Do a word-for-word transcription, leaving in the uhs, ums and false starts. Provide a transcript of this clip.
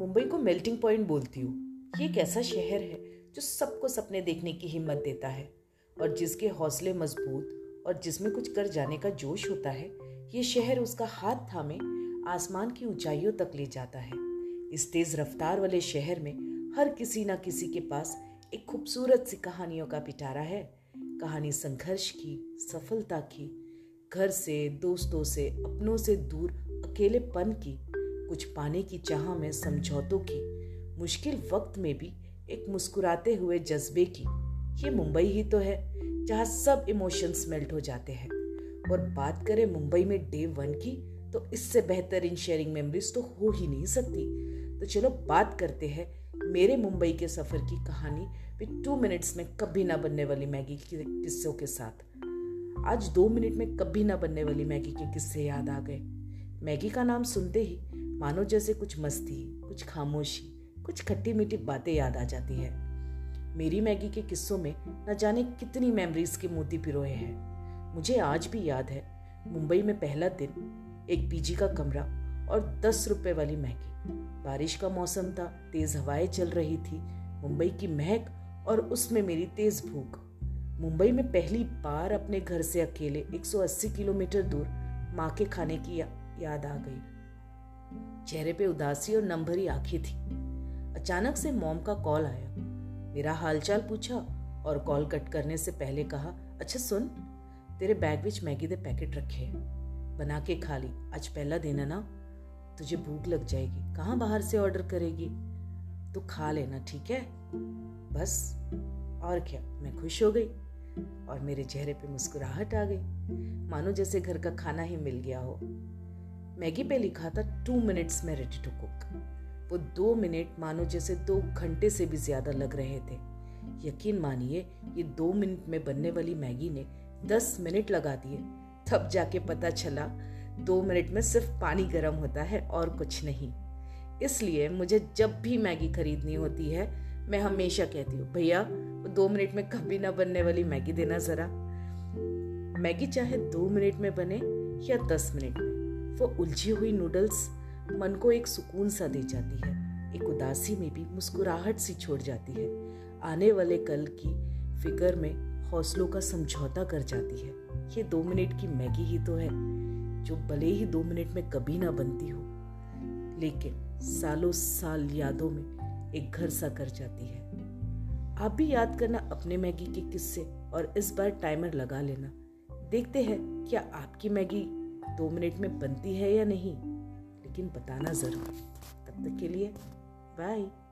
मुंबई को melting point बोलती हूँ। ये एक ऐसा शहर है जो सबको सपने देखने की हिम्मत देता है, और जिसके हौसले मजबूत और जिसमें कुछ कर जाने का जोश होता है, ये शहर उसका हाथ थामे आसमान की ऊंचाइयों तक ले जाता है। इस तेज़ रफ्तार वाले शहर में हर किसी ना किसी के पास एक खूबसूरत सी कहानियों का पिटारा है। कहानी संघर्ष की, सफलता की, घर से, दोस्तों से, अपनों से दूर अकेलेपन की, कुछ पाने की चाह में समझौतों की, मुश्किल वक्त में भी एक मुस्कुराते हुए जज्बे की। ये मुंबई ही तो है जहाँ सब इमोशंस मेल्ट हो जाते हैं। और बात करें मुंबई में डे वन की, तो इससे बेहतरीन शेयरिंग मेमोरीज तो हो ही नहीं सकती। तो चलो बात करते हैं मेरे मुंबई के सफ़र की कहानी विद टू मिनट्स में कभी ना बनने वाली मैगी के किस्सों के साथ। आज दो मिनट में कभी ना बनने वाली मैगी के किस्से याद आ गए। मैगी का नाम सुनते ही मानो जैसे कुछ मस्ती, कुछ खामोशी, कुछ खट्टी मीठी बातें याद आ जाती है। मेरी मैगी के किस्सों में न जाने कितनी मेमोरीज के मोती पिरोए हैं। मुझे आज भी याद है मुंबई में पहला दिन, एक पीजी का कमरा और दस रुपये वाली मैगी। बारिश का मौसम था, तेज़ हवाएं चल रही थी, मुंबई की महक और उसमें मेरी तेज़ भूख। मुंबई में पहली बार अपने घर से अकेले एक सौ अस्सी किलोमीटर दूर माँ के खाने की या, याद आ गई। चेहरे पे उदासी और नम भरी आँखें थी। अचानक से मॉम का कॉल आया। मेरा हालचाल पूछा और कॉल कट करने से पहले कहा, अच्छा सुन, तेरे बैग विच मैगी दे पैकेट रखे हैं, बना के खा ली, आज पहला दिन है ना, तुझे भूख लग जाएगी, कहाँ बाहर से ऑर्डर करेगी, तो खा लेना, ठीक है। बस और क्या, मैं खुश हो गई और मेरे चेहरे पे मुस्कुराहट आ गई, मानो जैसे घर का खाना ही मिल गया हो। मैगी पे लिखा था टू मिनट्स में रेडी टू कुक। वो दो मिनट मानो जैसे दो घंटे से भी ज़्यादा लग रहे थे। यकीन मानिए, ये दो मिनट में बनने वाली मैगी ने दस मिनट लगा दिए। तब जाके पता चला दो मिनट में सिर्फ पानी गर्म होता है और कुछ नहीं। इसलिए मुझे जब भी मैगी खरीदनी होती है, मैं हमेशा कहती हूँ, भैया वो दो मिनट में कभी ना बनने वाली मैगी देना ज़रा। मैगी चाहे दो मिनट में बने या दस मिनट में, वो उलझी हुई नूडल्स मन को एक सुकून सा दे जाती है, एक उदासी में भी मुस्कुराहट सी छोड़ जाती है, आने वाले कल की फिक्र में हौसलों का समझौता कर जाती है। ये दो मिनट की मैगी ही तो है जो भले ही दो मिनट में कभी ना बनती हो, लेकिन सालों साल यादों में एक घर सा कर जाती है। आप भी याद करना अपने मैगी के किस्से और इस बार टाइमर लगा लेना। देखते हैं क्या आपकी मैगी दो मिनट में बनती है या नहीं, लेकिन बताना ज़रूर। तब तक के लिए बाय।